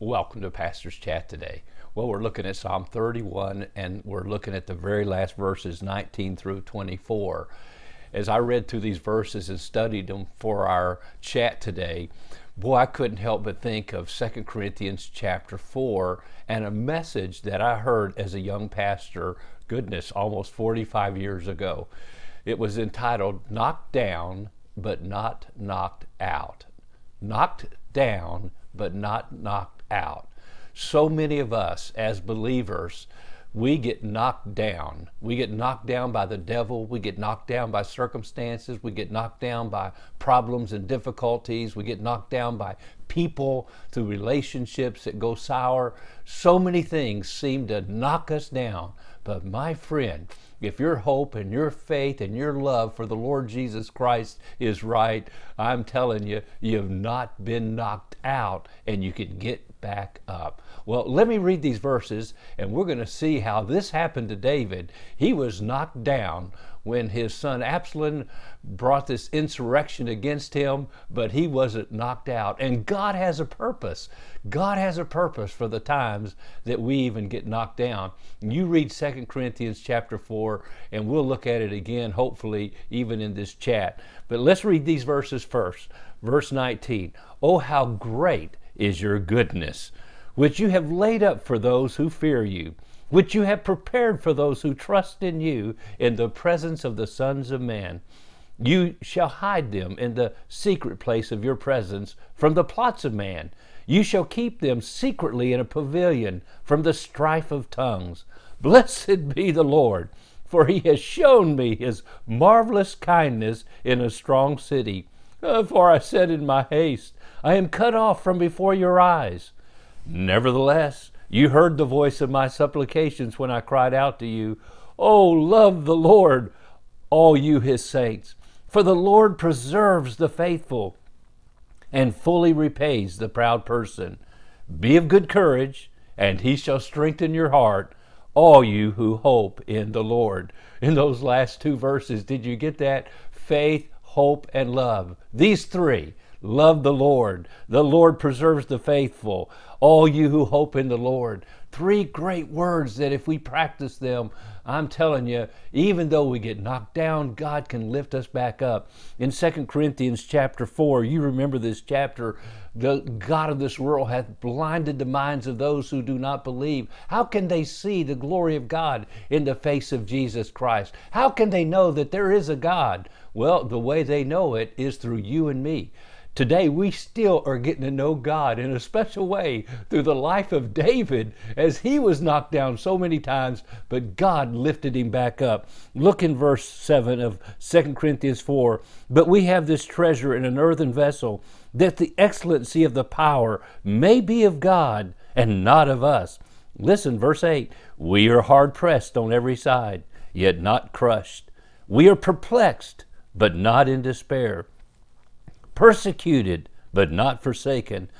Welcome to Pastor's Chat today. Well, we're looking at Psalm 31, and we're looking at the very last verses, 19 through 24. As I read through these verses and studied them for our chat today, boy, I couldn't help but think of 2 Corinthians chapter 4 and a message that I heard as a young pastor, goodness, almost 45 years ago. It was entitled, Knocked Down, But Not Knocked Out. Knocked down, but not knocked out. So many of us as believers, we get knocked down. We get knocked down by the devil. We get knocked down by circumstances. We get knocked down by problems and difficulties. We get knocked down by people through relationships that go sour. So many things seem to knock us down. But my friend, if your hope and your faith and your love for the Lord Jesus Christ is right, I'm telling you, you've not been knocked out and you can get back up. Well, let me read these verses and we're going to see how this happened to David. He was knocked down when his son Absalom brought this insurrection against him, but he wasn't knocked out. And God has a purpose. God has a purpose for the times that we even get knocked down. You read 2 Corinthians chapter 4, and we'll look at it again, hopefully, even in this chat. But let's read these verses first. Verse 19, "Oh, how great is your goodness, which you have laid up for those who fear you, which you have prepared for those who trust in you in the presence of the sons of men. You shall hide them in the secret place of your presence from the plots of man. You shall keep them secretly in a pavilion from the strife of tongues. Blessed be the Lord, for he has shown me his marvelous kindness in a strong city. For I said in my haste, I am cut off from before your eyes. Nevertheless, you heard the voice of my supplications when I cried out to you. Oh, love the Lord, all you his saints, for the Lord preserves the faithful and fully repays the proud person. Be of good courage, and he shall strengthen your heart, all you who hope in the Lord." In those last two verses, did you get that? Faith, hope, and love. These three. Love the Lord preserves the faithful, all you who hope in the Lord. Three great words that if we practice them, I'm telling you, even though we get knocked down, God can lift us back up. In 2 Corinthians chapter 4, you remember this chapter, "The God of this world hath blinded the minds of those who do not believe. How can they see the glory of God in the face of Jesus Christ? How can they know that there is a God?" Well, the way they know it is through you and me. Today, we still are getting to know God in a special way through the life of David as he was knocked down so many times, but God lifted him back up. Look in verse 7 of 2 Corinthians 4, "But we have this treasure in an earthen vessel, that the excellency of the power may be of God and not of us." Listen, verse 8, "We are hard pressed on every side, yet not crushed. We are perplexed, but not in despair. Persecuted, but not forsaken.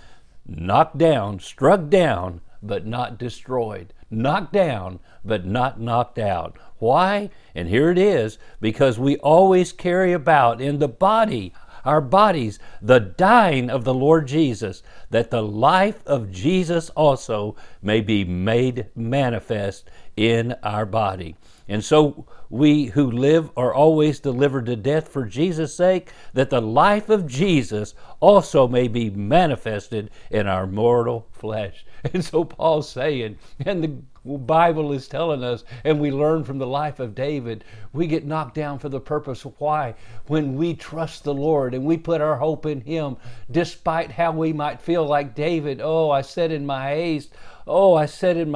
Knocked down, struck down, but not destroyed. Knocked down, but not knocked out." Why? And here it is, "Because we always carry about in the body, our bodies, the dying of the Lord Jesus, that the life of Jesus also may be made manifest in our body. And so we who live are always delivered to death for Jesus' sake, that the life of Jesus also may be manifested in our mortal flesh." And so Paul's saying, and the Bible is telling us, and we learn from the life of David, we get knocked down for the purpose of why? When we trust the Lord and we put our hope in Him, despite how we might feel like David, "Oh, I said in my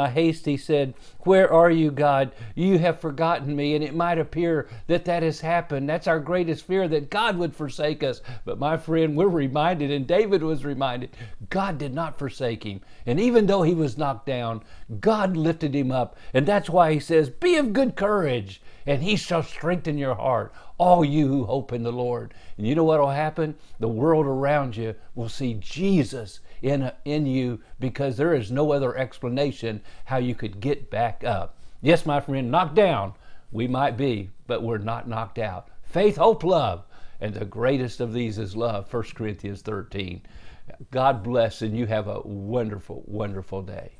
haste, he said, "Where are you, God? You have forgotten me." And it might appear that that has happened. That's our greatest fear, that God would forsake us. But my friend, we're reminded, and David was reminded, God did not forsake him. And even though he was knocked down, God lifted him up. And that's why he says, "Be of good courage, and he shall strengthen your heart, all you who hope in the Lord." And you know what will happen? The world around you will see Jesus in you, because there is no other explanation how you could get back up. Yes, my friend, knocked down we might be, but we're not knocked out. Faith, hope, love, and the greatest of these is love, 1 Corinthians 13. God bless, and you have a wonderful, wonderful day.